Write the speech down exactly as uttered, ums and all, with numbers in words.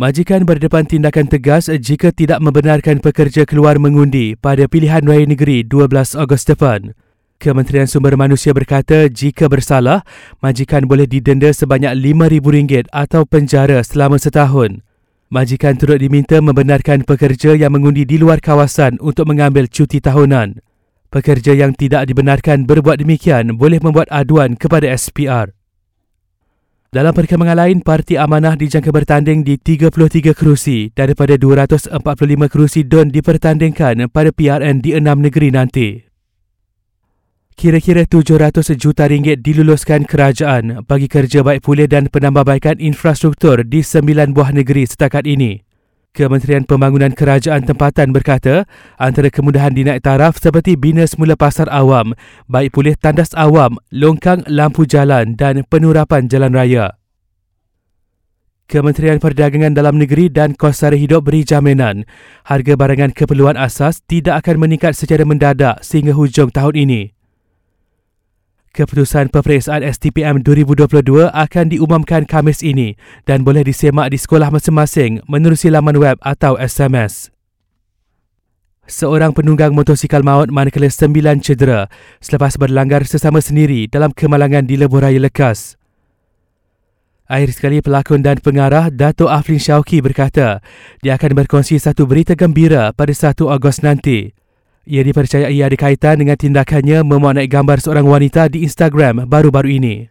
Majikan berdepan tindakan tegas jika tidak membenarkan pekerja keluar mengundi pada pilihan raya negeri dua belas Ogos depan. Kementerian Sumber Manusia berkata jika bersalah, majikan boleh didenda sebanyak lima ribu ringgit atau penjara selama setahun. Majikan turut diminta membenarkan pekerja yang mengundi di luar kawasan untuk mengambil cuti tahunan. Pekerja yang tidak dibenarkan berbuat demikian boleh membuat aduan kepada S P R. Dalam perkembangan lain, Parti Amanah dijangka bertanding di tiga puluh tiga kerusi daripada dua ratus empat puluh lima kerusi D U N dipertandingkan pada P R N di enam negeri nanti. Kira-kira tujuh ratus juta ringgit diluluskan kerajaan bagi kerja baik pulih dan penambahbaikan infrastruktur di sembilan buah negeri setakat ini. Kementerian Pembangunan Kerajaan Tempatan berkata, antara kemudahan dinaik taraf seperti bina semula pasar awam, baik pulih tandas awam, longkang lampu jalan dan penurapan jalan raya. Kementerian Perdagangan Dalam Negeri dan Kos Sara Hidup beri jaminan harga barangan keperluan asas tidak akan meningkat secara mendadak sehingga hujung tahun ini. Keputusan peperiksaan S T P M dua ribu dua puluh dua akan diumumkan Khamis ini dan boleh disemak di sekolah masing-masing menerusi laman web atau S M S. Seorang penunggang motosikal maut manakala sembilan cedera selepas berlanggar sesama sendiri dalam kemalangan di Lebuh Raya Lekas. Akhir sekali, pelakon dan pengarah Dato' Aflin Syauqi berkata dia akan berkongsi satu berita gembira pada satu Ogos nanti. Ia dipercayai ada kaitan dengan tindakannya memuat naik gambar seorang wanita di Instagram baru-baru ini.